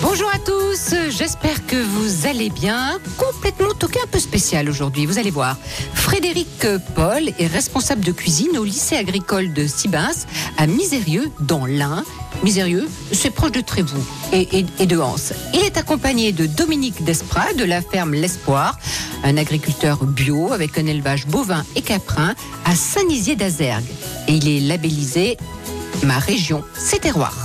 Bonjour à tous, j'espère que vous allez bien. Complètement toqué, un peu spécial aujourd'hui, vous allez voir. Frédéric Paul est responsable de cuisine au lycée agricole de Cibeins, à Misérieux, dans l'Ain. Misérieux, c'est proche de Trévoux et de Anse. Il est accompagné de Dominique Despras de la ferme L'Espoir, un agriculteur bio avec un élevage bovin et caprin à Saint-Nizier d'Azergues. Et il est labellisé Ma Région, ses terroirs.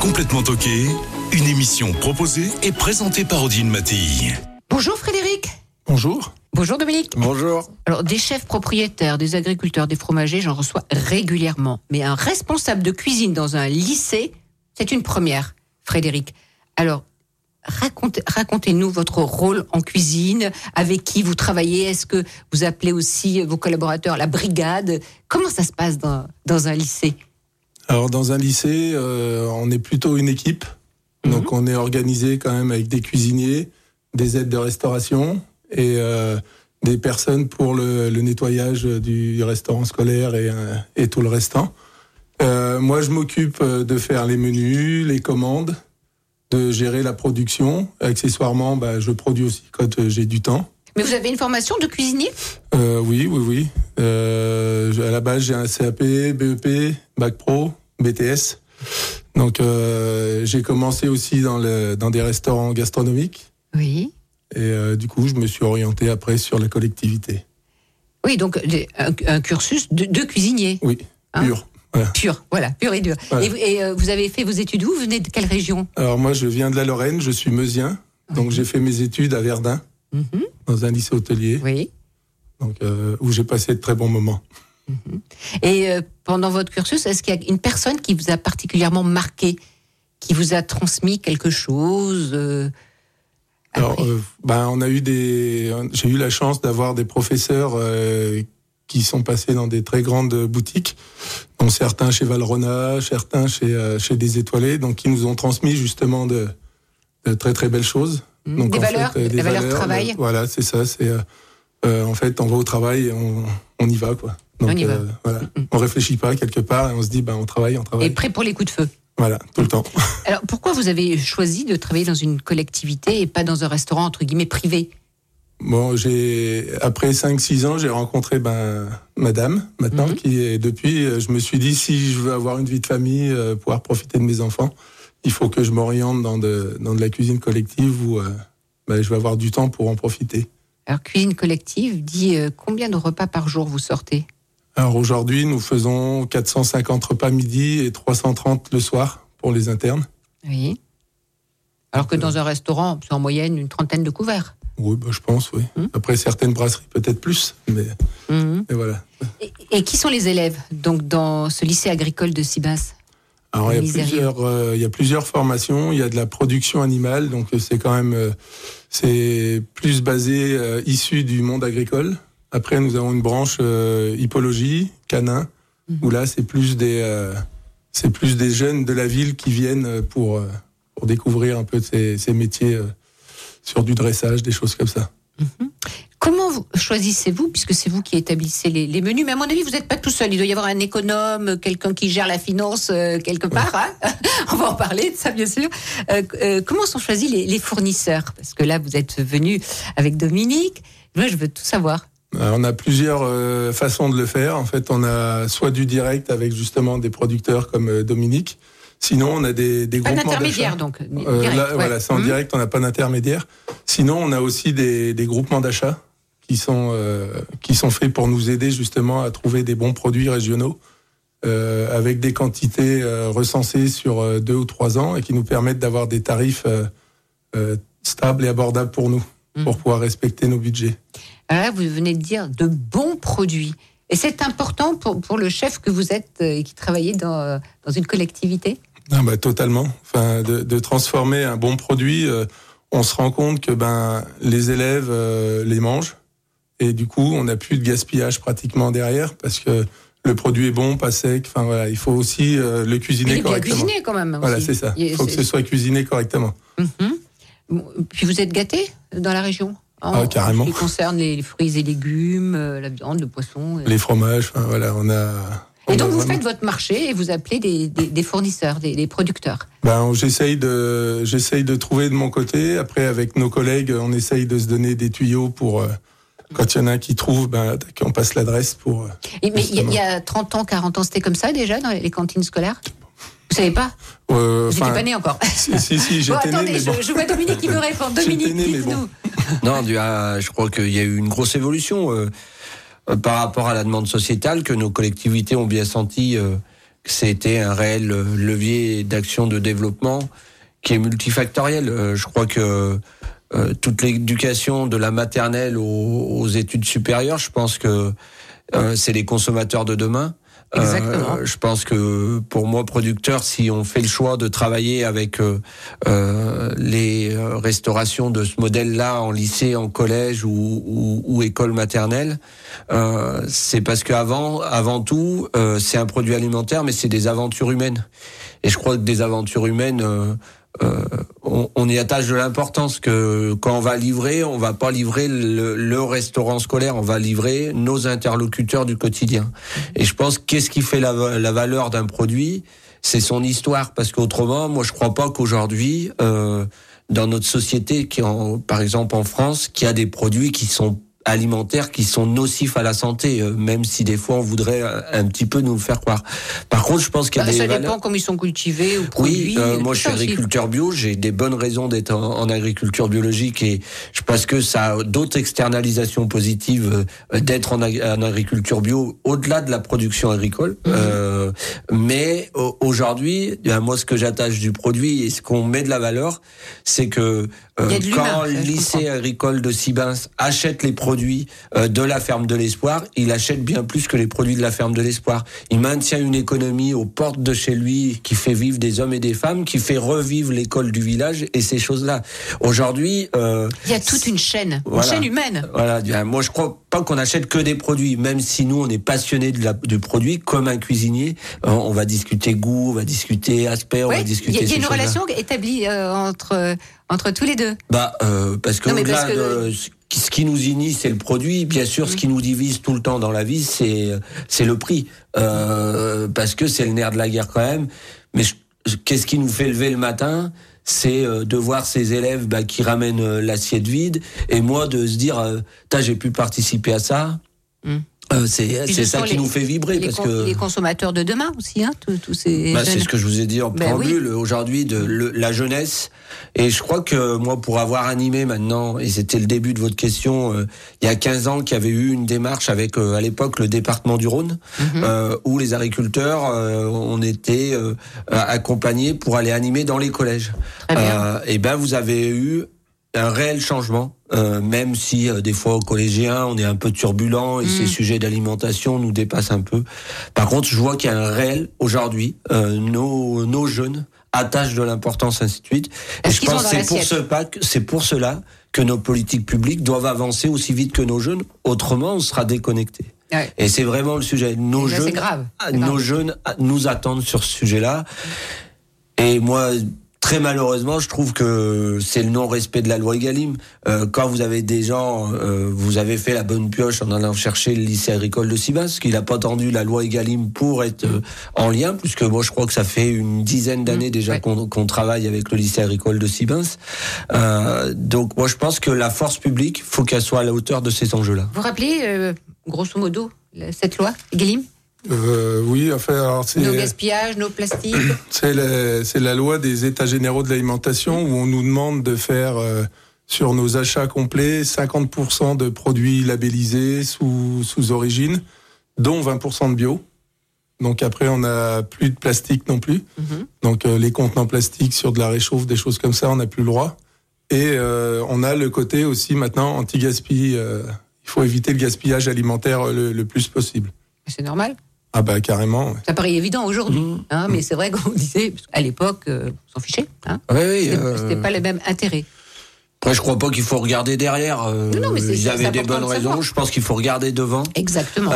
Complètement toqué. Une émission proposée et présentée par Odile Mattei. Bonjour Frédéric. Bonjour. Bonjour Dominique. Bonjour. Alors des chefs propriétaires, des agriculteurs, des fromagers, j'en reçois régulièrement. Mais un responsable de cuisine dans un lycée, c'est une première, Frédéric. Alors racontez-nous votre rôle en cuisine, avec qui vous travaillez, est-ce que vous appelez aussi vos collaborateurs, la brigade? Comment ça se passe dans un lycée? Alors dans un lycée, on est plutôt une équipe. Donc on est organisé quand même avec des cuisiniers, des aides de restauration et des personnes pour le nettoyage du restaurant scolaire et tout le restant. Moi, je m'occupe de faire les menus, les commandes, de gérer la production. Accessoirement, je produis aussi quand j'ai du temps. Mais vous avez une formation de cuisinier ? Oui. À la base, j'ai un CAP, BEP, Bac Pro, BTS. Donc j'ai commencé aussi dans des restaurants gastronomiques. Oui. Et du coup, je me suis orienté après sur la collectivité. Oui, donc un cursus de cuisinier. Oui, pur. Voilà. Pur et dur. Voilà. Et vous avez fait vos études où ? Vous venez de quelle région ? Alors moi, je viens de la Lorraine, je suis meusien. Oui. Donc j'ai fait mes études à Verdun, dans un lycée hôtelier. Oui. Donc où j'ai passé de très bons moments. Et pendant votre cursus, est-ce qu'il y a une personne qui vous a particulièrement marqué, qui vous a transmis quelque chose Alors, j'ai eu la chance d'avoir des professeurs qui sont passés dans des très grandes boutiques, dont certains chez Valrhona, certains chez des étoilés, donc qui nous ont transmis justement de très très belles choses. Donc, des valeurs, la valeur de travail. Voilà, c'est ça. C'est en fait, on va au travail, on y va quoi. Donc, on y va. Voilà. On réfléchit pas quelque part et on se dit on travaille. Et prêt pour les coups de feu. Voilà, tout le temps. Alors pourquoi vous avez choisi de travailler dans une collectivité et pas dans un restaurant entre guillemets privé ? Bon, après 5-6 ans, j'ai rencontré madame maintenant qui est depuis je me suis dit si je veux avoir une vie de famille, pouvoir profiter de mes enfants, il faut que je m'oriente dans de la cuisine collective où je vais avoir du temps pour en profiter. Alors cuisine collective dit combien de repas par jour vous sortez ? Alors aujourd'hui, nous faisons 450 repas midi et 330 le soir pour les internes. Oui. Alors que dans un restaurant, c'est en moyenne une trentaine de couverts. Oui, je pense, oui. Après, certaines brasseries, peut-être plus, mais et voilà. Et qui sont les élèves donc, dans ce lycée agricole de Cibeins ? Alors, il y a plusieurs formations. Il y a de la production animale, donc c'est quand même c'est plus basé issu du monde agricole. Après, nous avons une branche hippologie, canin, où là, c'est plus des jeunes de la ville qui viennent pour découvrir un peu ces métiers sur du dressage, des choses comme ça. Comment choisissez-vous, puisque c'est vous qui établissez les menus, mais à mon avis, vous n'êtes pas tout seul, il doit y avoir un économe, quelqu'un qui gère la finance quelque part, hein. On va en parler de ça bien sûr. Comment sont choisis les fournisseurs ? Parce que là, vous êtes venu avec Dominique, moi je veux tout savoir. Alors, on a plusieurs façons de le faire, en fait on a soit du direct avec justement des producteurs comme Dominique, sinon, on a des groupements d'achat. Pas d'intermédiaire, donc. Voilà, c'est en direct, on n'a pas d'intermédiaire. Sinon, on a aussi des groupements d'achat qui sont faits pour nous aider justement à trouver des bons produits régionaux avec des quantités recensées sur 2 ou 3 ans et qui nous permettent d'avoir des tarifs stables et abordables pour nous, pour pouvoir respecter nos budgets. Alors là, vous venez de dire de bons produits. Et c'est important pour le chef que vous êtes et qui travaillez dans une collectivité ? Totalement. Enfin, de transformer un bon produit, on se rend compte que les élèves les mangent. Et du coup, on n'a plus de gaspillage pratiquement derrière parce que le produit est bon, pas sec. Enfin voilà, il faut aussi le cuisiner correctement. Cuisiner quand même. Aussi. Voilà, c'est ça. Il faut que ce soit cuisiné correctement. Mm-hmm. Puis vous êtes gâtés dans la région. Carrément. Ce qui concerne les fruits et légumes, la viande, le poisson. Les fromages. Enfin, voilà, on a. Et donc, vous faites votre marché et vous appelez des fournisseurs, des producteurs. Ben, j'essaye de trouver de mon côté. Après, avec nos collègues, on essaye de se donner des tuyaux pour, quand il y en a un qui trouve, ben, on passe l'adresse pour... Mais il y a 30 ans, 40 ans, c'était comme ça déjà dans les cantines scolaires ? Vous savez pas ? Vous n'étiez pas né encore. Si, j'étais né, mais bon. Je vois Dominique qui me répond. Dominique, dites-nous. Non, je crois qu'il y a eu une grosse évolution... par rapport à la demande sociétale, que nos collectivités ont bien senti que c'était un réel levier d'action de développement qui est multifactoriel. Je crois que toute l'éducation de la maternelle aux études supérieures, je pense que c'est les consommateurs de demain. Exactement. Je pense que pour moi, producteur, si on fait le choix de travailler avec les restaurations de ce modèle-là en lycée, en collège ou école maternelle, c'est parce qu'avant tout, c'est un produit alimentaire, mais c'est des aventures humaines. Et je crois que des aventures humaines, on y attache de l'importance, que quand on va livrer, on va pas livrer le restaurant scolaire, on va livrer nos interlocuteurs du quotidien. Et je pense, qu'est-ce qui fait la valeur d'un produit ? C'est son histoire, parce qu'autrement, moi je crois pas qu'aujourd'hui, dans notre société, par exemple en France, qu'il y a des produits qui sont alimentaires, qui sont nocifs à la santé, même si des fois on voudrait un petit peu nous le faire croire. Par contre, je pense qu'il y a des valeurs... Ça dépend comment ils sont cultivés ou produits. Oui, moi je suis agriculteur bio, j'ai des bonnes raisons d'être en agriculture biologique, et je pense que ça a d'autres externalisations positives d'être en agriculture bio, au-delà de la production agricole. Mmh. Mais aujourd'hui, moi ce que j'attache du produit et ce qu'on met de la valeur, c'est que quand le lycée agricole de Cibeins achète les produits de la ferme de l'Espoir, il achète bien plus que les produits de la ferme de l'Espoir. Il maintient une économie aux portes de chez lui qui fait vivre des hommes et des femmes, qui fait revivre l'école du village et ces choses-là. Aujourd'hui... il y a toute une chaîne, voilà, une chaîne humaine. Voilà, moi je crois pas qu'on achète que des produits, même si nous on est passionnés du produit, comme un cuisinier. On va discuter goût, on va discuter aspect, on va discuter... Il y a une relation établie entre tous les deux. Parce que au-delà de... Ce qui nous unit, c'est le produit. Bien sûr, ce qui nous divise tout le temps dans la vie, c'est le prix. Parce que c'est le nerf de la guerre quand même. Mais qu'est-ce qui nous fait lever le matin ? C'est de voir ces élèves qui ramènent l'assiette vide. Et moi, de se dire, j'ai pu participer à ça. C'est ça qui nous fait vibrer, parce que les consommateurs de demain aussi, hein, tous ces jeunes. C'est ce que je vous ai dit en préambule. Oui. Aujourd'hui, la jeunesse, et je crois que moi, pour avoir animé maintenant, et c'était le début de votre question, il y a 15 ans qu'il y avait eu une démarche avec à l'époque le département du Rhône, où les agriculteurs on était accompagnés pour aller animer dans les collèges. Et vous avez eu un réel changement, même si des fois aux collégiens on est un peu turbulent et ces sujets d'alimentation nous dépassent un peu. Par contre, je vois qu'il y a un réel aujourd'hui, nos jeunes attachent de l'importance, ainsi de suite. Et je pense que c'est pour cela que nos politiques publiques doivent avancer aussi vite que nos jeunes, autrement on sera déconnectés. Ouais. Et c'est vraiment le sujet. Nos jeunes nous attendent sur ce sujet-là. Et moi, très malheureusement, je trouve que c'est le non-respect de la loi Egalim. Quand vous avez des gens, vous avez fait la bonne pioche en allant chercher le lycée agricole de Cibeins, qu'il n'a pas tendu la loi Egalim pour être en lien, puisque moi je crois que ça fait une dizaine d'années déjà qu'on travaille avec le lycée agricole de Cibeins. Donc moi je pense que la force publique, faut qu'elle soit à la hauteur de ces enjeux-là. Vous rappelez, grosso modo, cette loi Egalim ? Oui, enfin, c'est nos gaspillages, nos plastiques. C'est la loi des états généraux de l'alimentation où on nous demande de faire sur nos achats complets 50% de produits labellisés sous origine, dont 20% de bio. Donc après, on n'a plus de plastique non plus. Donc les contenants plastiques sur de la réchauffe, des choses comme ça, on n'a plus le droit. Et on a le côté aussi maintenant anti-gaspille. Il faut éviter le gaspillage alimentaire le plus possible. C'est normal. Ah carrément. Ouais. Ça paraît évident aujourd'hui, mais c'est vrai qu'on disait, à l'époque, on s'en fichait. C'était pas les mêmes intérêts. Après, je crois pas qu'il faut regarder derrière. Non, mais ils avaient des bonnes raisons. Je pense qu'il faut regarder devant. Exactement.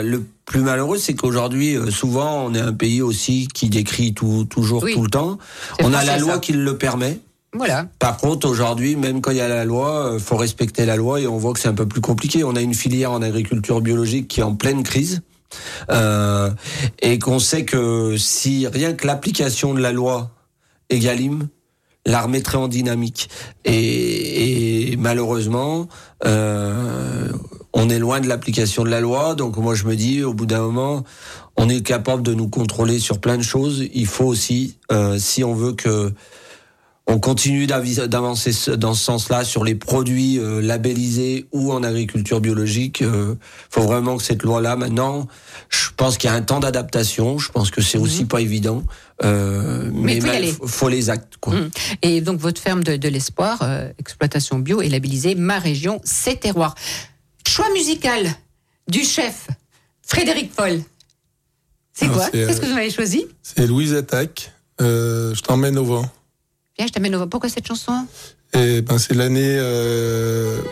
Le plus malheureux, c'est qu'aujourd'hui, souvent, on est un pays aussi qui décrit tout le temps. On a la loi qui le permet. Voilà. Par contre, aujourd'hui, même quand il y a la loi, faut respecter la loi et on voit que c'est un peu plus compliqué. On a une filière en agriculture biologique qui est en pleine crise. Et qu'on sait que si rien que l'application de la loi Egalim la remettrait en dynamique. Et malheureusement, on est loin de l'application de la loi. Donc moi, je me dis, au bout d'un moment, on est capable de nous contrôler sur plein de choses. Il faut aussi, si on veut que on continue d'avancer dans ce sens-là sur les produits labellisés ou en agriculture biologique. Faut vraiment que cette loi-là, maintenant, je pense qu'il y a un temps d'adaptation. Je pense que c'est aussi pas évident. Mais faut les actes, quoi. Mmh. Et donc, votre ferme de l'Espoir, exploitation bio et labellisée Ma Région, ses terroirs. Choix musical du chef Frédéric Paul. C'est quoi? Qu'est-ce que vous avez choisi? C'est Louise Attaque. Je t'emmène au vent. Bien, je t'amène au... Pourquoi cette chanson ? Eh ben, c'est l'année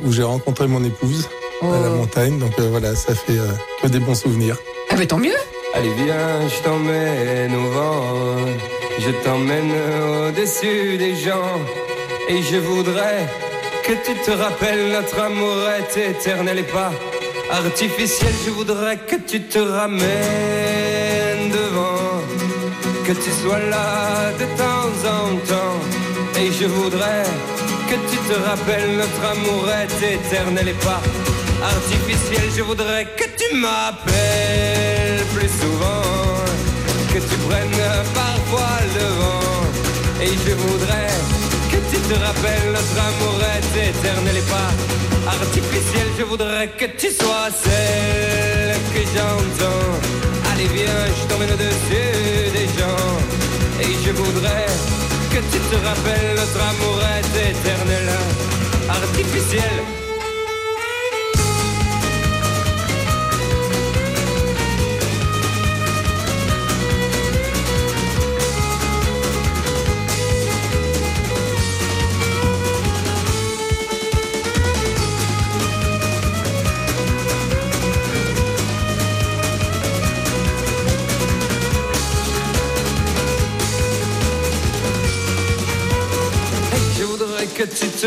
où j'ai rencontré mon épouse à la montagne. Donc voilà, ça fait que des bons souvenirs. Ah ben tant mieux ! Allez viens, je t'emmène au vent. Je t'emmène au-dessus des gens. Et je voudrais que tu te rappelles notre amour est éternel et pas artificiel. Je voudrais que tu te ramènes devant. Que tu sois là de temps en temps. Et je voudrais que tu te rappelles notre amour est éternel et pas artificiel. Je voudrais que tu m'appelles plus souvent, que tu prennes parfois le vent. Et je voudrais que tu te rappelles notre amour est éternel et pas artificiel. Je voudrais que tu sois celle que j'entends. Allez viens, je t'emmène au-dessus des gens. Et je voudrais que tu te rappelles notre amour est éternel, artificiel. Que tu te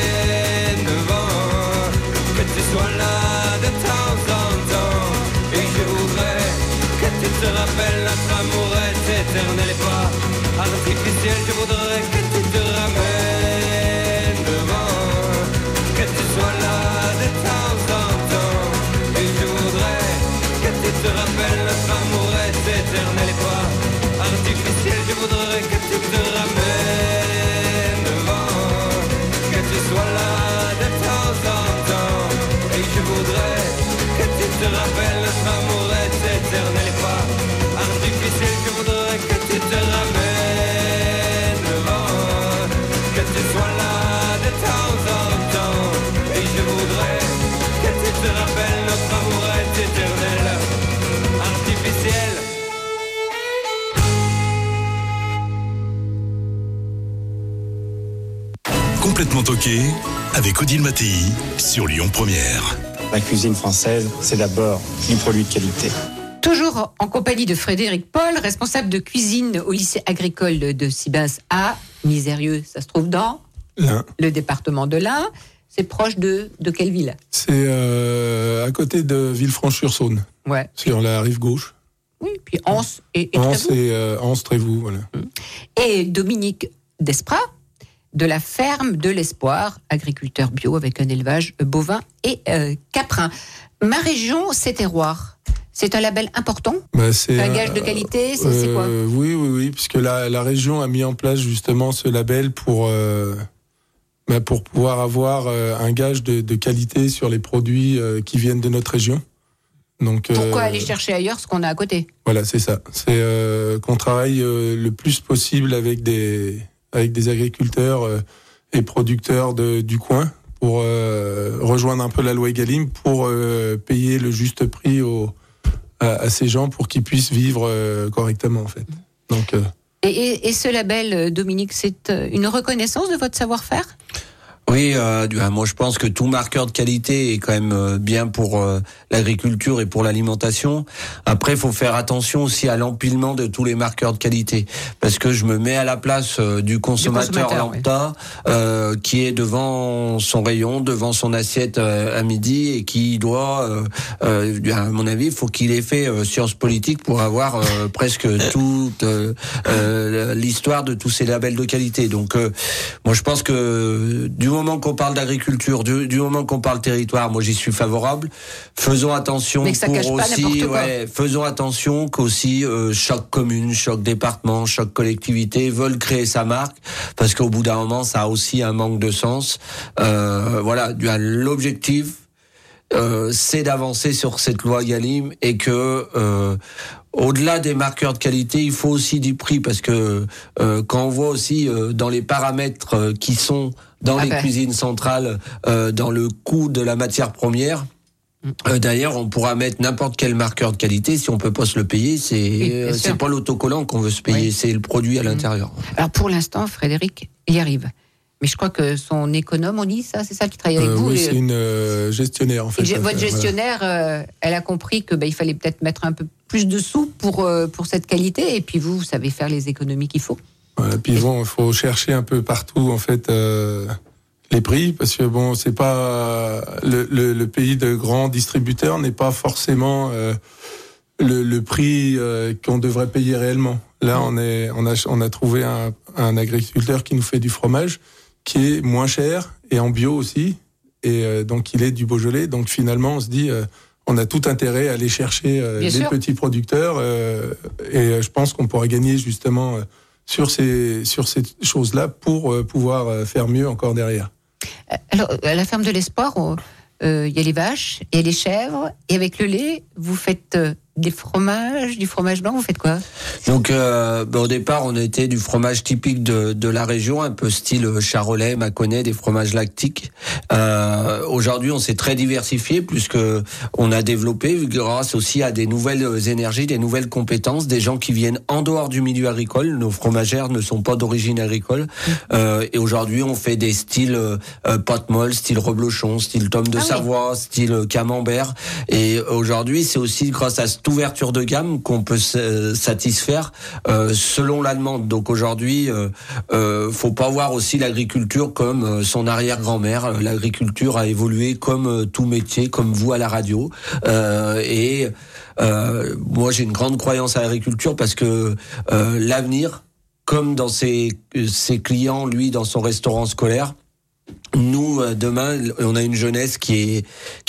devant, que tu sois là de temps en temps. Et je voudrais que tu te rappelles notre amour est éternel et pas artificiel. Je voudrais que tu te ramènes devant, que tu sois là de temps en temps. Et je voudrais que tu te rappelles notre amour est éternel et pas artificiel. Je voudrais que tu te ramènes devant, que tu sois là. Je voudrais que tu te rappelles notre amour est éternel et pas artificiel. Je voudrais que tu te ramènes devant, que tu sois là de temps en temps. Et je voudrais que tu te rappelles notre amour est éternel, artificiel. Complètement toqué avec Odile Mattei sur Lyon Première. La cuisine française, c'est d'abord du produit de qualité. Toujours en compagnie de Frédéric Paul, responsable de cuisine au lycée agricole de Cibeins à Misérieux. Ça se trouve dans l'Ain. Le département de l'Ain. C'est proche de quelle ville ? C'est à côté de Villefranche-sur-Saône, ouais. Sur la rive gauche. Oui, puis Anse et Trévoux. Anse, Trévoux, voilà. Et Dominique Despras, de la ferme de l'Espoir, agriculteur bio avec un élevage bovin et caprin. Ma Région, ses terroirs, c'est un label important ? C'est un gage de qualité, c'est quoi ? Oui, puisque la région a mis en place justement ce label pour pour pouvoir avoir un gage de qualité sur les produits qui viennent de notre région. Donc, pourquoi aller chercher ailleurs ce qu'on a à côté ? Voilà, c'est ça. C'est qu'on travaille le plus possible avec des agriculteurs et producteurs du coin pour rejoindre un peu la loi Egalim pour payer le juste prix à ces gens pour qu'ils puissent vivre correctement en fait. Donc, et ce label, Dominique, c'est une reconnaissance de votre savoir-faire ? Oui, moi je pense que tout marqueur de qualité est quand même bien pour l'agriculture et pour l'alimentation. Après, il faut faire attention aussi à l'empilement de tous les marqueurs de qualité, parce que je me mets à la place du consommateur lambda, oui. Qui est devant son rayon, devant son assiette à midi et qui doit, à mon avis, il faut qu'il ait fait sciences politiques pour avoir presque toute l'histoire de tous ces labels de qualité. Donc, moi je pense que du moment qu'on parle d'agriculture, du moment qu'on parle territoire, moi j'y suis favorable. Faisons attention qu'aussi chaque commune, chaque département, chaque collectivité veulent créer sa marque, parce qu'au bout d'un moment ça a aussi un manque de sens. L'objectif c'est d'avancer sur cette loi Egalim et que au-delà des marqueurs de qualité, il faut aussi du prix, parce que quand on voit aussi dans les paramètres qui sont dans les cuisines centrales, dans le coût de la matière première, d'ailleurs on pourra mettre n'importe quel marqueur de qualité, si on peut pas se le payer, c'est pas l'autocollant qu'on veut se payer, c'est le produit à l'intérieur. Alors pour l'instant, Frédéric y arrive. Mais je crois que son économe, on dit ça, c'est ça qui travaille avec vous. Oui, c'est une gestionnaire en fait. Votre gestionnaire, elle a compris que il fallait peut-être mettre un peu plus de sous pour cette qualité, et puis vous savez faire les économies qu'il faut. Voilà, puis il faut chercher un peu partout en fait les prix, parce que c'est pas le pays de grands distributeurs n'est pas forcément le prix qu'on devrait payer réellement. Là, on a trouvé un agriculteur qui nous fait du fromage qui est moins cher et en bio aussi, et donc il est du Beaujolais. Donc finalement, on se dit, on a tout intérêt à aller chercher les petits producteurs, et je pense qu'on pourra gagner justement sur ces choses-là pour pouvoir faire mieux encore derrière. Alors, à la ferme de l'Espoir, il y a les vaches, il y a les chèvres, et avec le lait, vous faites des fromages, du fromage blanc, vous faites quoi ? Donc au départ, on était du fromage typique de la région, un peu style charolais, mâconnais, des fromages lactiques. Aujourd'hui, on s'est très diversifié, puisque on a développé, grâce aussi à des nouvelles énergies, des nouvelles compétences, des gens qui viennent en dehors du milieu agricole. Nos fromagères ne sont pas d'origine agricole. Et aujourd'hui, on fait des styles pâte molle, style reblochon, style tome de Savoie, style camembert. Et aujourd'hui, c'est aussi grâce à cette ouverture de gamme qu'on peut satisfaire selon la demande. Donc aujourd'hui, faut pas voir aussi l'agriculture comme son arrière-grand-mère. L'agriculture a évolué comme tout métier, comme vous à la radio. Moi, j'ai une grande croyance à l'agriculture, parce que l'avenir, comme dans ses clients, lui, dans son restaurant scolaire, nous, demain, on a une jeunesse qui est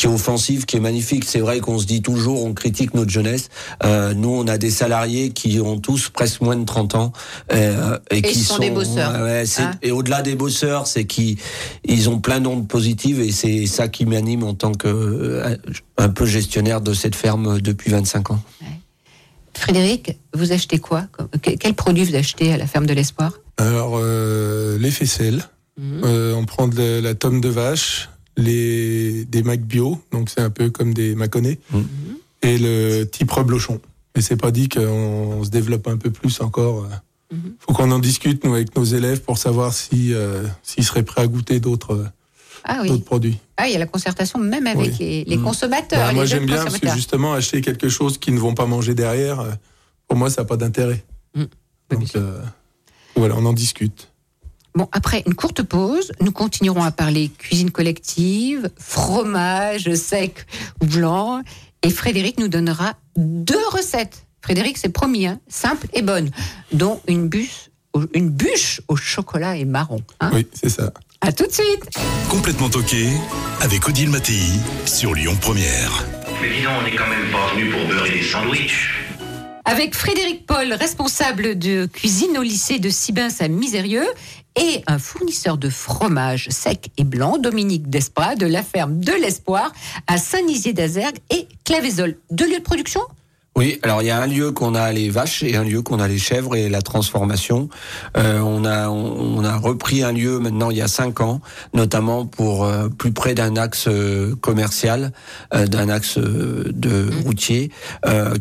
offensive, qui est magnifique. C'est vrai qu'on se dit toujours, on critique notre jeunesse. Nous, on a des salariés qui ont tous presque moins de 30 ans. Et qui sont des bosseurs. Et au-delà des bosseurs, c'est qu'ils ont plein d'ondes positives, et c'est ça qui m'anime en tant que un peu gestionnaire de cette ferme depuis 25 ans. Ouais. Frédéric, vous achetez quoi ? Quels produits vous achetez à la ferme de l'Espoir ? Alors, les faisselles. On prend de la tome de vache, des macs bio, donc c'est un peu comme des mâconnais, et le type reblochon. Mais c'est pas dit qu'on se développe un peu plus encore. Faut qu'on en discute, nous, avec nos élèves, pour savoir s'ils seraient prêts à goûter d'autres produits. Ah, il y a la concertation même avec les consommateurs. Moi, j'aime bien, parce que justement, acheter quelque chose qu'ils ne vont pas manger derrière, pour moi, ça n'a pas d'intérêt. Donc, on en discute. Bon, après une courte pause, nous continuerons à parler cuisine collective, fromage sec ou blanc, et Frédéric nous donnera 2 recettes. Frédéric, c'est promis, simple et bonne, dont une bûche au chocolat et marron. Oui, c'est ça. À tout de suite. Complètement toqué avec Odile Mattei sur Lyon Première. Mais dis donc, on n'est quand même pas venu pour beurrer des sandwichs. Avec Frédéric Paul, responsable de cuisine au lycée de Cibeins à Misérieux, et un fournisseur de fromage sec et blanc, Dominique Despras, de la ferme de l'Espoir à Saint-Nizier d'Azergues et Claveisolles. Deux lieux de production ? Oui, alors il y a un lieu qu'on a les vaches et un lieu qu'on a les chèvres et la transformation. On a repris un lieu maintenant il y a 5 ans, notamment pour plus près d'un axe commercial, d'un axe de routier,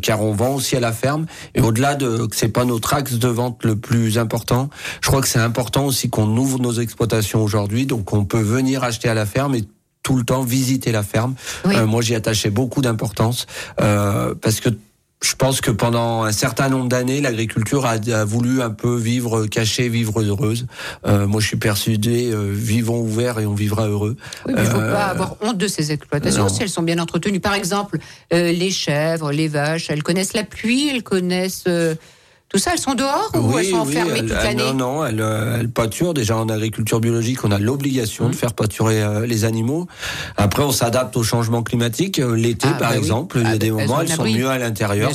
car on vend aussi à la ferme. Et au-delà de que c'est pas notre axe de vente le plus important, je crois que c'est important aussi qu'on ouvre nos exploitations aujourd'hui, donc on peut venir acheter à la ferme et tout le temps visiter la ferme. Oui. Moi j'y attachais beaucoup d'importance parce que je pense que pendant un certain nombre d'années, l'agriculture a voulu un peu vivre cachée, vivre heureuse. Moi, je suis persuadé, vivons ouverts et on vivra heureux. Oui, mais il ne faut pas avoir honte de ces exploitations, si elles sont bien entretenues. Par exemple, les chèvres, les vaches, elles connaissent la pluie, elles connaissent... Tout ça, elles sont dehors ou elles sont enfermées toute l'année ? Non, elles pâturent. Déjà, en agriculture biologique, on a l'obligation de faire pâturer les animaux. Après, on s'adapte au changement climatique. L'été, par exemple, il y a des moments, elles sont mieux à l'intérieur.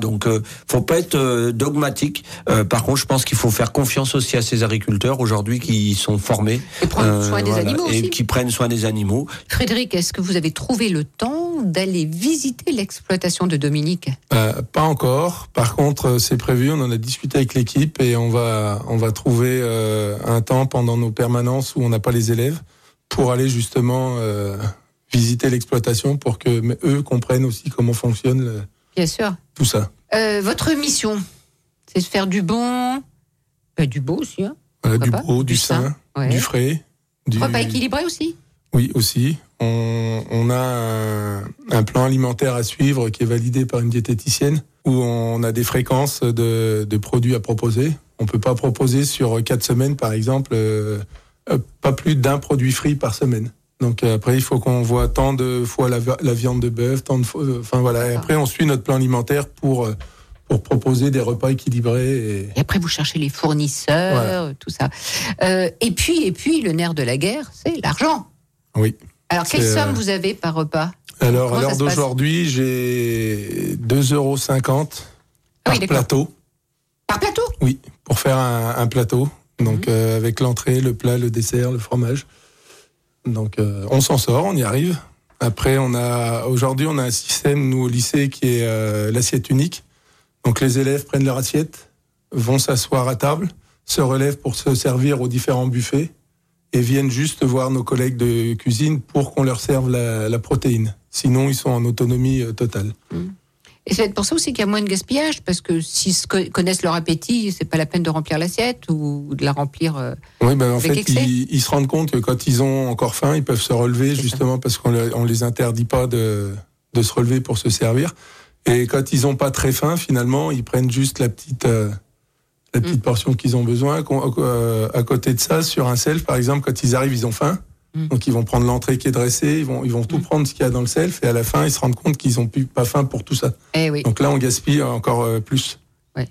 Donc, faut pas être dogmatique. Par contre, je pense qu'il faut faire confiance aussi à ces agriculteurs, aujourd'hui, qui sont formés. Et prendre soin des animaux aussi. Et qui prennent soin des animaux. Frédéric, est-ce que vous avez trouvé le temps d'aller visiter l'exploitation de Dominique ? Pas encore. Par contre, c'est prévu, on en a discuté avec l'équipe et on va trouver un temps pendant nos permanences où on n'a pas les élèves pour aller justement visiter l'exploitation pour que eux comprennent aussi comment fonctionne bien sûr. Tout ça. Votre mission, c'est de faire du bon, du beau aussi. Hein, voilà, du sain, du frais. Du repas équilibré aussi. Oui, aussi. On a un plan alimentaire à suivre qui est validé par une diététicienne où on a des fréquences de produits à proposer. On ne peut pas proposer sur 4 semaines, par exemple, pas plus d'un produit frit par semaine. Donc après, il faut qu'on voit tant de fois la viande de bœuf, tant de fois... Enfin voilà, et après, on suit notre plan alimentaire pour proposer des repas équilibrés. Et après, vous cherchez les fournisseurs, tout ça. Et puis, le nerf de la guerre, c'est l'argent. Oui. Alors, quelle somme vous avez par repas ? Alors, à l'heure d'aujourd'hui, j'ai 2,50 € par plateau. Par plateau ? Oui, pour faire un plateau. Donc, avec l'entrée, le plat, le dessert, le fromage. Donc, on s'en sort, on y arrive. Après, aujourd'hui, on a un système, nous, au lycée, qui est l'assiette unique. Donc, les élèves prennent leur assiette, vont s'asseoir à table, se relèvent pour se servir aux différents buffets. Et viennent juste voir nos collègues de cuisine pour qu'on leur serve la protéine. Sinon, ils sont en autonomie totale. Et c'est pour ça aussi qu'il y a moins de gaspillage, parce que s'ils connaissent leur appétit, c'est pas la peine de remplir l'assiette ou de la remplir avec excès. Ils se rendent compte que quand ils ont encore faim, ils peuvent se relever, parce qu'on les interdit pas de se relever pour se servir. Et quand ils ont pas très faim, finalement, ils prennent juste la petite portion qu'ils ont besoin. À côté de ça, sur un self, par exemple, quand ils arrivent, ils ont faim. Donc, ils vont prendre l'entrée qui est dressée, ils vont tout prendre ce qu'il y a dans le self, et à la fin, ils se rendent compte qu'ils n'ont pas faim pour tout ça. Donc là, on gaspille encore plus. Ouais.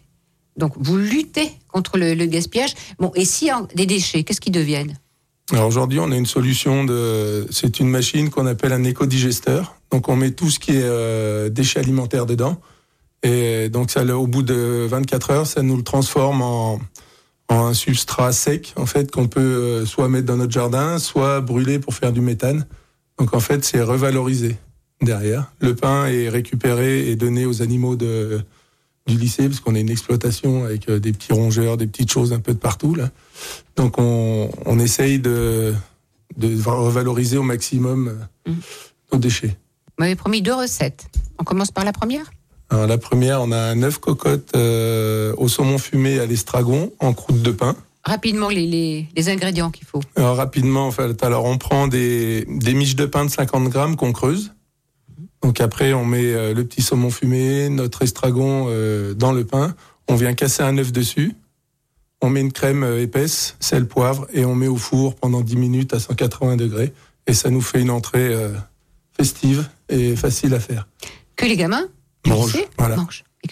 Donc, vous luttez contre le gaspillage. Bon, et si des déchets, qu'est-ce qu'ils deviennent ? Alors, aujourd'hui, on a une solution c'est une machine qu'on appelle un éco-digesteur. Donc, on met tout ce qui est déchets alimentaires dedans. Et donc, ça, au bout de 24 heures, ça nous le transforme en un substrat sec, en fait, qu'on peut soit mettre dans notre jardin, soit brûler pour faire du méthane. Donc, en fait, c'est revalorisé derrière. Le pain est récupéré et donné aux animaux du lycée, parce qu'on a une exploitation avec des petits rongeurs, des petites choses un peu de partout, là. Donc, on essaye de revaloriser au maximum nos déchets. Vous m'avez promis 2 recettes. On commence par la première ? Alors, la première, on a un œuf cocotte au saumon fumé à l'estragon en croûte de pain. Rapidement, les ingrédients qu'il faut. Alors, rapidement, en fait, on prend des miches de pain de 50 grammes qu'on creuse. Donc après, on met le petit saumon fumé, notre estragon dans le pain. On vient casser un œuf dessus. On met une crème épaisse, sel, poivre, et on met au four pendant 10 minutes à 180 degrés. Et ça nous fait une entrée festive et facile à faire. Que les gamins mange.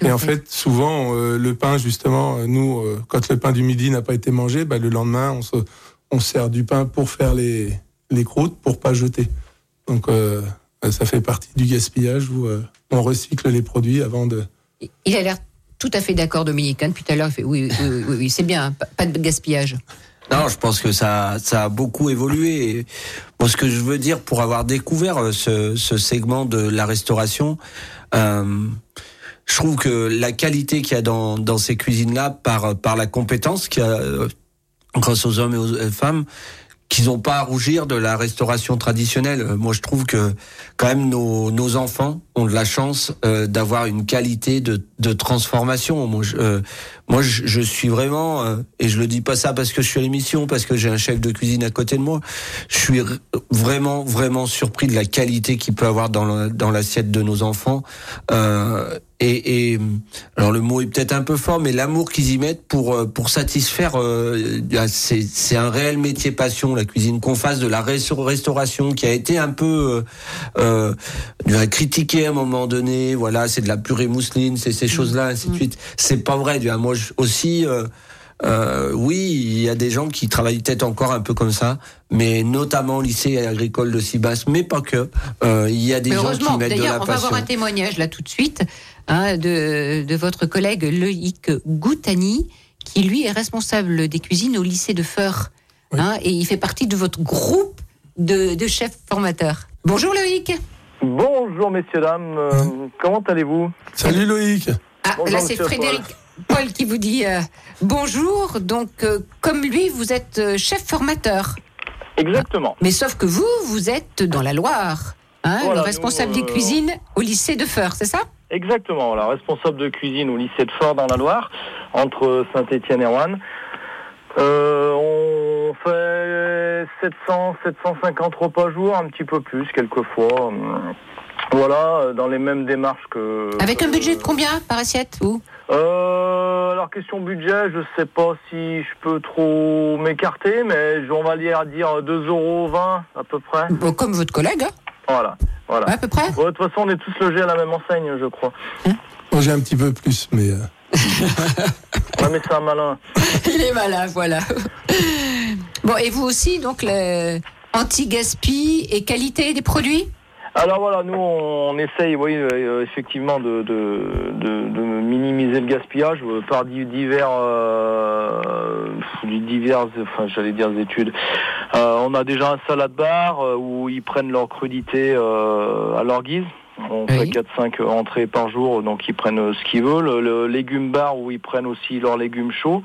Et en fait, souvent, le pain, justement, nous, quand le pain du midi n'a pas été mangé, le lendemain, on sert du pain pour faire les croûtes, pour pas jeter. Donc, ça fait partie du gaspillage où on recycle les produits avant de... Il a l'air Tout à fait d'accord, Dominique. Hein, depuis tout à l'heure, il fait oui, c'est bien, pas de gaspillage. Non, je pense que ça a beaucoup évolué. Moi, ce que je veux dire, pour avoir découvert ce segment de la restauration, je trouve que la qualité qu'il y a dans ces cuisines-là, par la compétence qu'il y a grâce aux hommes et aux femmes, qu'ils n'ont pas à rougir de la restauration traditionnelle. Moi, je trouve que quand même nos enfants ont de la chance d'avoir une qualité de transformation. Moi, je suis vraiment, et je le dis pas ça parce que je suis à l'émission, parce que j'ai un chef de cuisine à côté de moi, je suis vraiment, vraiment surpris de la qualité qu'il peut avoir dans l'assiette de nos enfants. Et alors le mot est peut-être un peu fort, mais l'amour qu'ils y mettent pour satisfaire, c'est un réel métier passion, la cuisine, qu'on fasse de la restauration qui a été un peu critiquée à un moment donné. Voilà, c'est de la purée mousseline, c'est ces choses-là, ainsi de suite. C'est pas vrai. Moi aussi, oui, il y a des gens qui travaillent peut-être encore un peu comme ça, mais notamment au lycée agricole de Cibeins, mais pas que. Il y a des gens qui mettent de la passion. D'ailleurs, on va avoir un témoignage là tout de suite de votre collègue Loïc Goutary, qui lui est responsable des cuisines au lycée de Feurs, oui. Et il fait partie de votre groupe de chefs formateurs. Bonjour Loïc. Bonjour messieurs dames. Comment allez-vous? Salut Loïc. Bonjour, là c'est Frédéric Paul qui vous dit bonjour. Donc, comme lui, vous êtes chef formateur. Exactement. Mais sauf que vous êtes dans la Loire, voilà, le responsable des cuisines au lycée de Feurs, c'est ça ? Exactement, voilà, responsable de cuisine au lycée de Feurs dans la Loire, entre Saint-Étienne et Roanne. On fait 750 repas jour, un petit peu plus, quelquefois. Voilà, dans les mêmes démarches que... Avec un budget de combien par assiette, vous ? Alors, question budget, je sais pas si je peux trop m'écarter, mais on va dire 2,20 € à peu près. Bon, comme votre collègue, hein ? Voilà. Ouais, à peu près. Bon, de toute façon, on est tous logés à la même enseigne, je crois. Bon, j'ai un petit peu plus, mais... Ouais, mais c'est un malin. Il est malin, voilà. Bon, et vous aussi, donc, anti-gaspi et qualité des produits ? Alors voilà, nous on essaye, oui, effectivement de minimiser le gaspillage par diverses études. On a déjà un salad bar où ils prennent leur crudité à leur guise. On fait 4-5 entrées par jour, donc ils prennent ce qu'ils veulent. Le légume bar où ils prennent aussi leurs légumes chauds.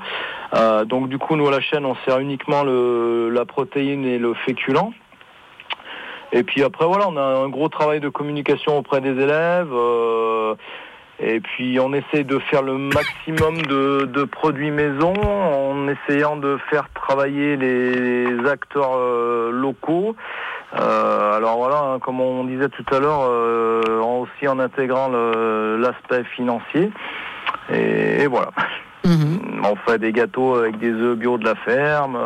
Donc du coup, nous à la chaîne, on sert uniquement la protéine et le féculent. Et puis après, voilà, on a un gros travail de communication auprès des élèves. Et puis, on essaie de faire le maximum de produits maison en essayant de faire travailler les acteurs locaux. Alors voilà, comme on disait tout à l'heure, aussi en intégrant l'aspect financier. Et voilà. Mmh. On fait des gâteaux avec des œufs bio de la ferme.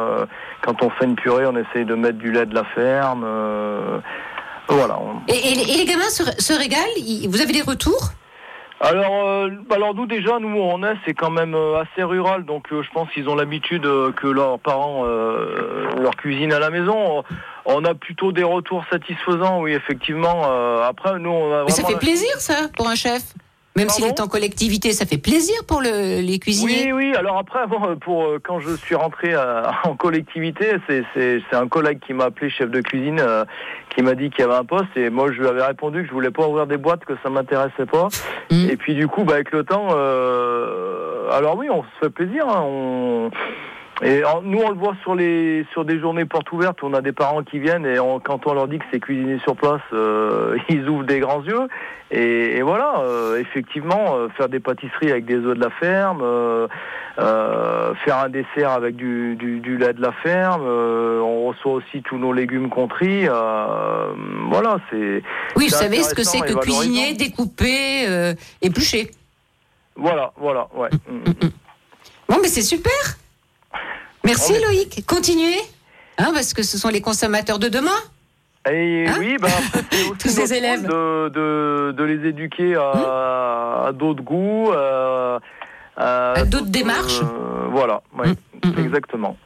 Quand on fait une purée, on essaye de mettre du lait de la ferme. Voilà. Et les gamins se régalent ? Vous avez des retours ? Alors nous déjà, nous on est, c'est quand même assez rural, donc je pense qu'ils ont l'habitude que leurs parents leur cuisinent à la maison. On a plutôt des retours satisfaisants, oui, effectivement. Après, nous on a vraiment... Mais ça fait plaisir, ça, pour un chef ? Même s'il est en collectivité, ça fait plaisir pour les cuisiniers. Oui. Alors après, quand je suis rentré en collectivité, c'est un collègue qui m'a appelé chef de cuisine, qui m'a dit qu'il y avait un poste, et moi je lui avais répondu que je voulais pas ouvrir des boîtes, que ça m'intéressait pas. Mmh. Et puis du coup, avec le temps, alors oui, on se fait plaisir. Nous, on le voit sur des journées portes ouvertes. On a des parents qui viennent et quand on leur dit que c'est cuisiné sur place, ils ouvrent des grands yeux. Et voilà, effectivement, faire des pâtisseries avec des œufs de la ferme, faire un dessert avec du lait de la ferme. On reçoit aussi tous nos légumes confits. Voilà, c'est... Oui, vous savez ce que c'est que cuisiner, découper, éplucher. Voilà, ouais. Bon, mais c'est super. Merci Loïc, continuez, parce que ce sont les consommateurs de demain. Et oui, après, c'est aussi tous ces élèves de les éduquer à d'autres goûts, à d'autres démarches. Voilà, oui, exactement.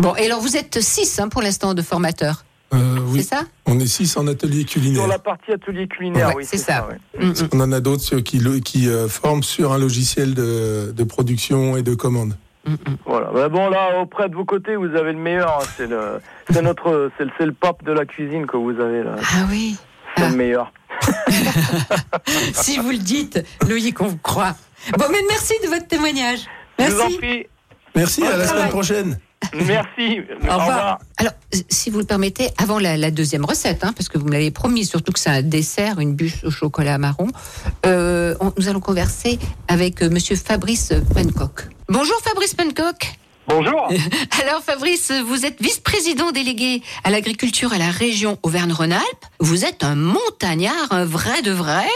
Bon, et alors vous êtes 6 pour l'instant de formateurs. Oui. C'est ça ? On est 6 en atelier culinaire. Sur la partie atelier culinaire, ouais, oui. C'est ça. Ouais. Mm-hmm. On en a d'autres qui forment sur un logiciel de production et de commande. Mm-hmm. Voilà. Bah bon, là, auprès de vos côtés, vous avez le meilleur. Hein. C'est le pape de la cuisine que vous avez là. Ah oui. C'est le meilleur. Si vous le dites, Loïc, on vous croit. Bon, mais merci de votre témoignage. Merci. Je vous en prie. Merci, à la semaine prochaine. Merci. Au revoir. Alors, si vous le permettez, avant la deuxième recette, parce que vous me l'avez promis, surtout que c'est un dessert, une bûche au chocolat marron, nous allons converser avec Monsieur Fabrice Pannekoucke. Bonjour Fabrice Pannekoucke. Bonjour. Alors Fabrice, vous êtes vice-président délégué à l'agriculture à la région Auvergne-Rhône-Alpes. Vous êtes un montagnard, un vrai de vrai,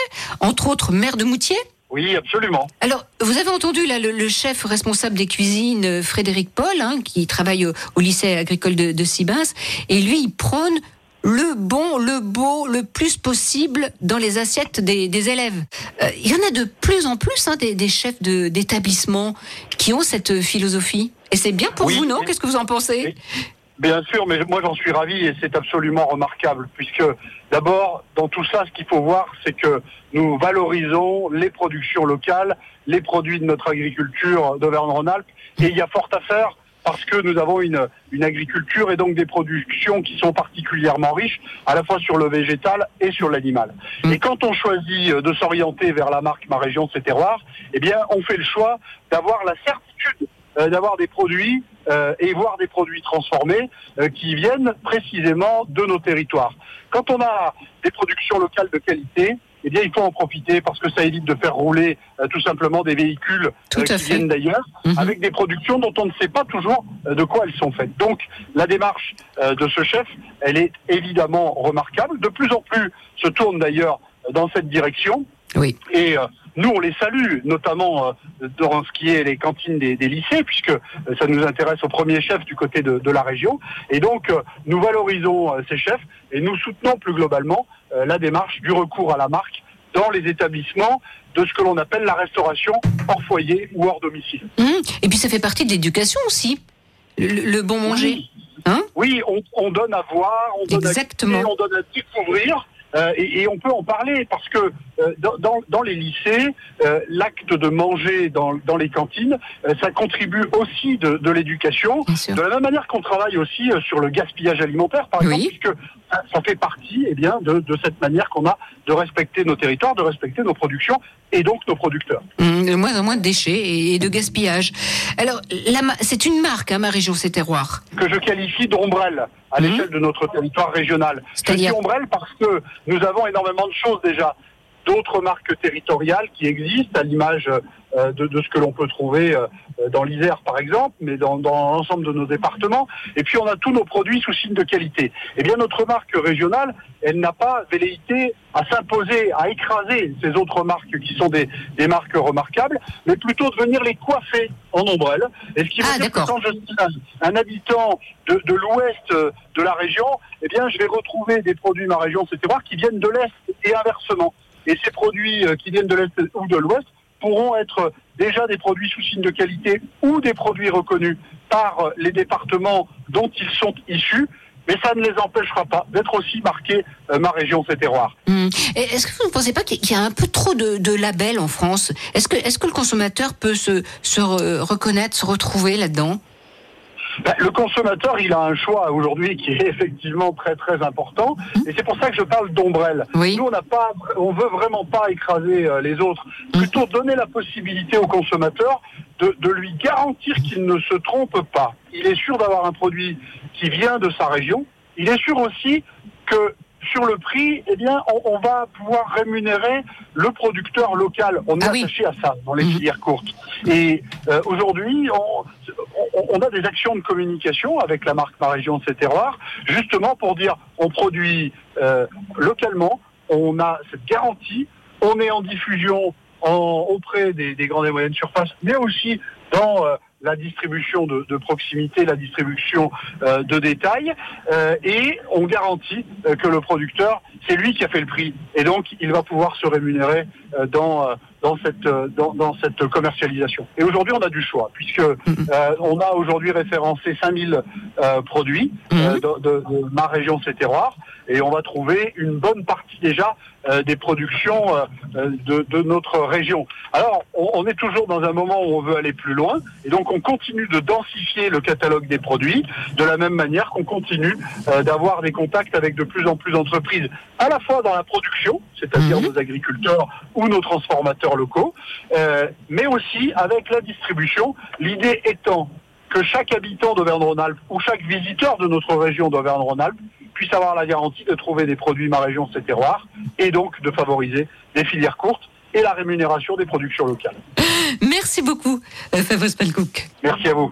entre autres maire de Moutiers. Oui, absolument. Alors, vous avez entendu là le chef responsable des cuisines, Frédéric Paul, qui travaille au lycée agricole de Cibeins, et lui, il prône le bon, le beau, le plus possible dans les assiettes des élèves. Il y en a de plus en plus des chefs d'établissement qui ont cette philosophie. Et c'est bien pour vous, non ? Qu'est-ce que vous en pensez ? Oui. Bien sûr, mais moi j'en suis ravi et c'est absolument remarquable puisque d'abord, dans tout ça, ce qu'il faut voir, c'est que nous valorisons les productions locales, les produits de notre agriculture d'Auvergne-Rhône-Alpes et il y a fort à faire parce que nous avons une agriculture et donc des productions qui sont particulièrement riches à la fois sur le végétal et sur l'animal. Et quand on choisit de s'orienter vers la marque Ma Région, ses terroirs, eh bien on fait le choix d'avoir la certitude d'avoir des produits et voir des produits transformés qui viennent précisément de nos territoires. Quand on a des productions locales de qualité, eh bien il faut en profiter parce que ça évite de faire rouler tout simplement des véhicules qui viennent d'ailleurs, avec des productions dont on ne sait pas toujours de quoi elles sont faites. Donc la démarche de ce chef, elle est évidemment remarquable. De plus en plus se tourne d'ailleurs dans cette direction. Oui. Et nous, on les salue, notamment dans ce qui est les cantines des lycées, puisque ça nous intéresse au premier chef du côté de la région. Et donc, nous valorisons ces chefs et nous soutenons plus globalement la démarche du recours à la marque dans les établissements de ce que l'on appelle la restauration hors foyer ou hors domicile. Et puis, ça fait partie de l'éducation aussi, le bon manger. Oui, on donne à voir, on donne à goûter, on donne à découvrir. Et on peut en parler parce que dans les lycées, l'acte de manger dans les cantines, ça contribue aussi de l'éducation. De la même manière qu'on travaille aussi sur le gaspillage alimentaire, par exemple, puisque ça fait partie de cette manière qu'on a de respecter nos territoires, de respecter nos productions et donc nos producteurs. De moins en moins de déchets et de gaspillage. Alors, c'est une marque, Ma Région, ses terroirs. Que je qualifie d'ombrelle à l'échelle de notre territoire régional. C'est-à-dire... Je dis ombrelle parce que nous avons énormément de choses déjà. D'autres marques territoriales qui existent, à l'image de ce que l'on peut trouver dans l'Isère, par exemple, mais dans l'ensemble de nos départements. Et puis, on a tous nos produits sous signe de qualité. Eh bien, notre marque régionale, elle n'a pas velléité à s'imposer, à écraser ces autres marques qui sont des marques remarquables, mais plutôt de venir les coiffer en ombrelle. Et ce qui veut dire que quand je suis un habitant de l'ouest de la région, eh bien, je vais retrouver des produits Ma Région, ses terroirs, qui viennent de l'est et inversement. Et ces produits qui viennent de l'Est ou de l'Ouest pourront être déjà des produits sous signe de qualité ou des produits reconnus par les départements dont ils sont issus, mais ça ne les empêchera pas d'être aussi marqués Ma Région, ses terroirs. Est-ce que vous ne pensez pas qu'il y a un peu trop de labels en France ? Est-ce que le consommateur peut se reconnaître, se retrouver là-dedans ? Le consommateur, il a un choix aujourd'hui qui est effectivement très très important, et c'est pour ça que je parle d'ombrelle. Oui. Nous, on veut vraiment pas écraser les autres, plutôt donner la possibilité au consommateur de lui garantir qu'il ne se trompe pas. Il est sûr d'avoir un produit qui vient de sa région. Il est sûr aussi que sur le prix, eh bien, on va pouvoir rémunérer le producteur local. On est attaché à ça dans les filières courtes. Et aujourd'hui, on a des actions de communication avec la marque Ma Région, ses terroirs, justement pour dire on produit localement, on a cette garantie, on est en diffusion auprès des grandes et moyennes surfaces, mais aussi dans la distribution de proximité, la distribution de détail, et on garantit que le producteur, c'est lui qui a fait le prix, et donc il va pouvoir se rémunérer dans dans cette commercialisation. Et aujourd'hui, on a du choix, puisque on a aujourd'hui référencé 5000 produits de Ma Région, ses terroirs, et on va trouver une bonne partie déjà des productions de notre région. Alors, on est toujours dans un moment où on veut aller plus loin, et donc on continue de densifier le catalogue des produits, de la même manière qu'on continue d'avoir des contacts avec de plus en plus d'entreprises, à la fois dans la production, c'est-à-dire nos agriculteurs ou nos transformateurs locaux, mais aussi avec la distribution, l'idée étant que chaque habitant d'Auvergne-Rhône-Alpes ou chaque visiteur de notre région d'Auvergne-Rhône-Alpes puisse avoir la garantie de trouver des produits Ma Région, ses terroirs, et donc de favoriser des filières courtes et la rémunération des productions locales. Merci beaucoup, Fabrice Pannekoucke. Merci à vous.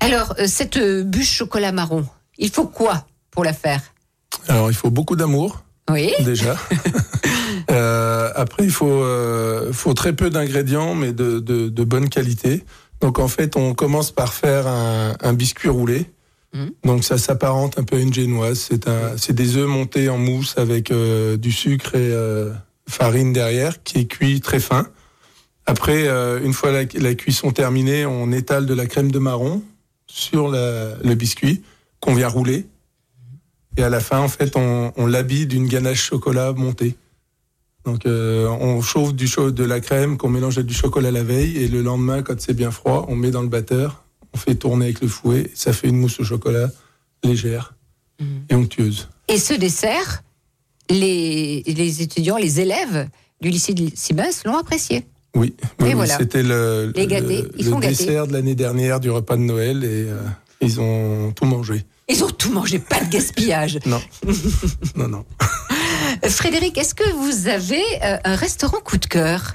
Alors, cette bûche chocolat marron, il faut quoi pour la faire ? Alors, il faut beaucoup d'amour, oui, déjà. Après, il faut très peu d'ingrédients, mais de bonne qualité. Donc, en fait, on commence par faire un biscuit roulé. Donc ça s'apparente un peu à une génoise. C'est des œufs montés en mousse avec du sucre et farine derrière, qui est cuit très fin. Après, une fois la cuisson terminée, on étale de la crème de marron sur le biscuit qu'on vient rouler. Et à la fin, en fait, on l'habille d'une ganache chocolat montée. Donc on chauffe de la crème qu'on mélange à du chocolat la veille, et le lendemain, quand c'est bien froid, on met dans le batteur. On fait tourner avec le fouet, ça fait une mousse au chocolat légère et onctueuse. Et ce dessert, les étudiants, les élèves du lycée de Cibeins l'ont apprécié. Oui, voilà. C'était le dessert de l'année dernière du repas de Noël, et ils ont tout mangé. Ils ont tout mangé, pas de gaspillage. Non. Frédéric, est-ce que vous avez un restaurant coup de cœur ?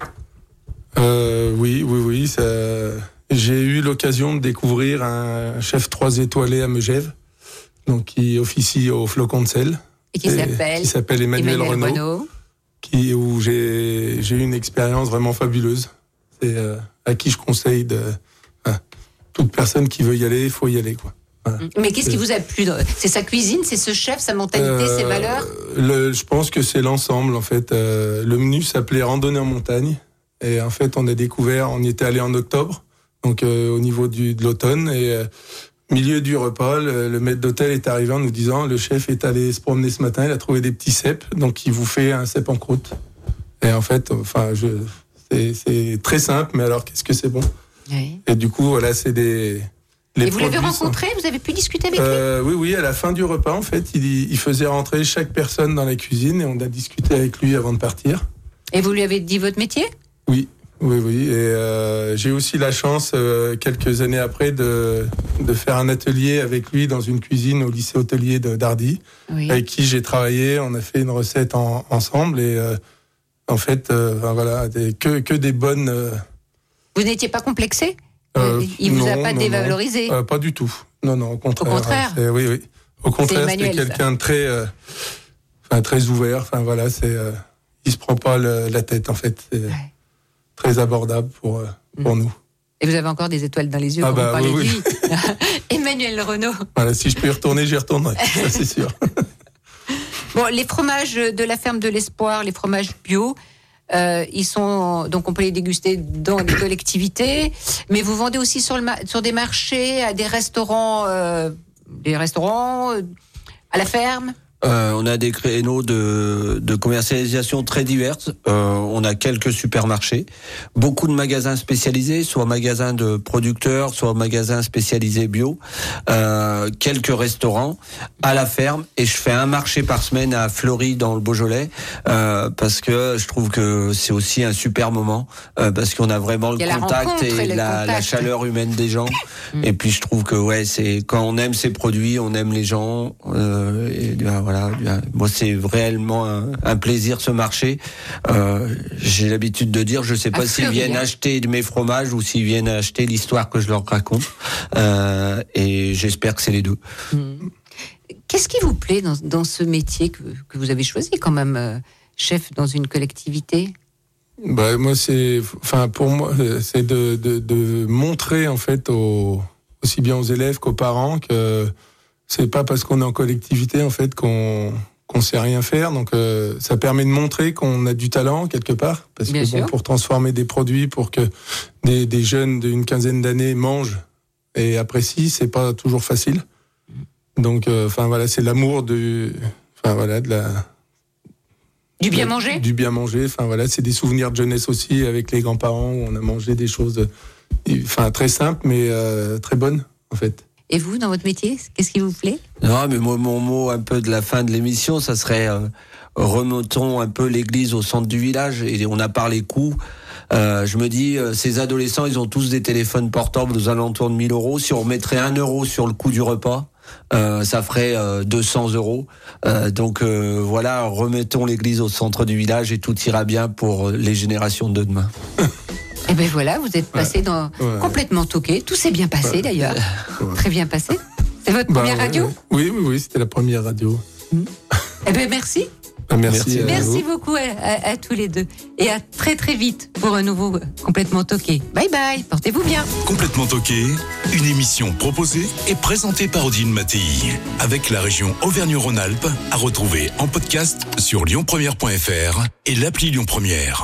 Oui, ça... J'ai eu l'occasion de découvrir un chef 3 étoilé à Megève, donc qui officie au Flocon de Sel. Et qui s'appelle Emmanuel Renault. Où j'ai eu une expérience vraiment fabuleuse. C'est à qui je conseille toute personne qui veut y aller, il faut y aller, quoi. Voilà. Mais qu'est-ce qui vous a plu ? C'est sa cuisine, c'est ce chef, sa mentalité, ses valeurs ? Je pense que c'est l'ensemble, en fait. Le menu s'appelait Randonnée en montagne. Et en fait, on y était allé en octobre. Donc au niveau de l'automne, et milieu du repas, le maître d'hôtel est arrivé en nous disant: le chef est allé se promener ce matin, il a trouvé des petits cèpes, donc il vous fait un cèpe en croûte. Et en fait, c'est très simple, mais alors qu'est-ce que c'est bon. Oui. Et du coup, voilà, c'est des... Et vous l'avez rencontré, vous avez pu discuter avec lui ? Oui, à la fin du repas, en fait, il faisait rentrer chaque personne dans la cuisine, et on a discuté avec lui avant de partir. Et vous lui avez dit votre métier ? Oui. Oui, et j'ai aussi la chance, quelques années après, de faire un atelier avec lui dans une cuisine au lycée hôtelier de Dardilly, avec qui j'ai travaillé. On a fait une recette ensemble, et en fait, voilà, que des bonnes... Vous n'étiez pas complexé ? Il vous a pas dévalorisé ? Pas du tout, non, au contraire. Au contraire ? Au contraire, c'est quelqu'un de très, très ouvert, voilà, il se prend pas la tête, en fait. Très abordable pour nous. Et vous avez encore des étoiles dans les yeux quand vous parlez de lui. Emmanuel Renault. Voilà, si je peux y retourner, j'y retournerai, ça c'est sûr. Bon, les fromages de la ferme de l'Espoir, les fromages bio, ils sont donc on peut les déguster dans des collectivités, mais vous vendez aussi sur des marchés, à des restaurants, à la ferme. On a des créneaux de commercialisation très diverses. On a quelques supermarchés, beaucoup de magasins spécialisés, soit magasins de producteurs, soit magasins spécialisés bio, quelques restaurants, à la ferme, et je fais un marché par semaine à Fleury dans le Beaujolais, parce que je trouve que c'est aussi un super moment, parce qu'on a vraiment le contact et la chaleur humaine des gens. Et puis je trouve que c'est quand on aime ces produits, on aime les gens. Voilà, moi c'est vraiment un plaisir, ce marché. J'ai l'habitude de dire, je sais pas s'ils viennent acheter mes fromages ou s'ils viennent acheter l'histoire que je leur raconte. Et j'espère que c'est les deux. Qu'est-ce qui vous plaît dans ce métier que vous avez choisi quand même, chef dans une collectivité ? Moi pour moi, c'est de montrer en fait aussi bien aux élèves qu'aux parents que c'est pas parce qu'on est en collectivité en fait qu'on qu'on sait rien faire. Donc ça permet de montrer qu'on a du talent quelque part, parce que bon, pour transformer des produits, pour que des jeunes d'une quinzaine d'années mangent et apprécient, c'est pas toujours facile. Donc voilà, c'est l'amour du bien manger. Du bien manger, c'est des souvenirs de jeunesse aussi avec les grands-parents où on a mangé des choses très simples mais très bonnes en fait. Et vous, dans votre métier, qu'est-ce qui vous plaît ? Non, mais moi, mon mot un peu de la fin de l'émission, ça serait remontons un peu l'église au centre du village, et on a parlé coûts. Je me dis, ces adolescents, ils ont tous des téléphones portables aux alentours de 1000 €. Si on remettrait 1 € sur le coût du repas, ça ferait 200 €. Donc voilà, remettons l'église au centre du village et tout ira bien pour les générations de demain. Et bien voilà, vous êtes passé complètement toqué. Tout s'est bien passé d'ailleurs. Ouais. Très bien passé. C'est votre première radio ? Oui, c'était la première radio. Eh bien merci. Merci beaucoup à tous les deux. Et à très très vite pour un nouveau Complètement Toqué. Bye bye, portez-vous bien. Complètement Toqué, une émission proposée et présentée par Odile Mattei, avec la région Auvergne-Rhône-Alpes, à retrouver en podcast sur lyonpremière.fr et l'appli Lyon Première.